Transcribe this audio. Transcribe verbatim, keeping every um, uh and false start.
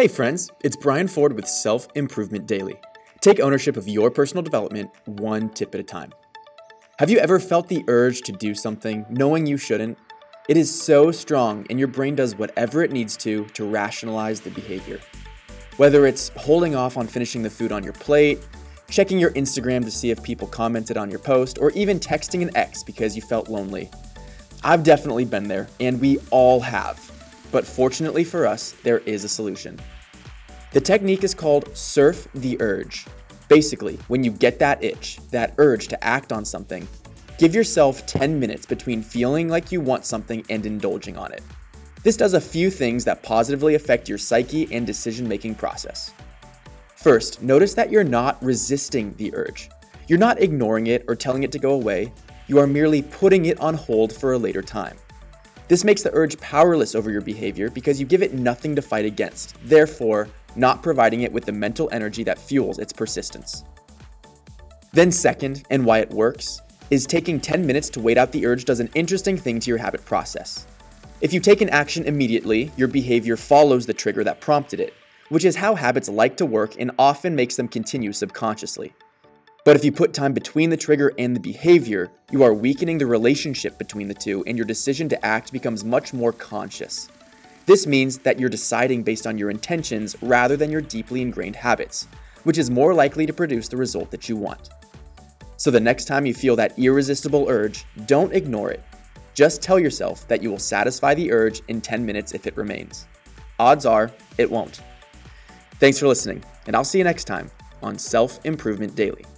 Hey friends, it's Brian Ford with Self-Improvement Daily. Take ownership of your personal development one tip at a time. Have you ever felt the urge to do something knowing you shouldn't? It is so strong and your brain does whatever it needs to to rationalize the behavior. Whether it's holding off on finishing the food on your plate, checking your Instagram to see if people commented on your post, or even texting an ex because you felt lonely. I've definitely been there, and we all have. But fortunately for us, there is a solution. The technique is called surf the urge. Basically, when you get that itch, that urge to act on something, give yourself ten minutes between feeling like you want something and indulging on it. This does a few things that positively affect your psyche and decision-making process. First, notice that you're not resisting the urge. You're not ignoring it or telling it to go away. You are merely putting it on hold for a later time. This makes the urge powerless over your behavior because you give it nothing to fight against, therefore not providing it with the mental energy that fuels its persistence. Then second, and why it works, is taking ten minutes to wait out the urge does an interesting thing to your habit process. If you take an action immediately, your behavior follows the trigger that prompted it, which is how habits like to work and often makes them continue subconsciously. But if you put time between the trigger and the behavior, you are weakening the relationship between the two and your decision to act becomes much more conscious. This means that you're deciding based on your intentions rather than your deeply ingrained habits, which is more likely to produce the result that you want. So the next time you feel that irresistible urge, don't ignore it. Just tell yourself that you will satisfy the urge in ten minutes if it remains. Odds are, it won't. Thanks for listening, and I'll see you next time on Self-Improvement Daily.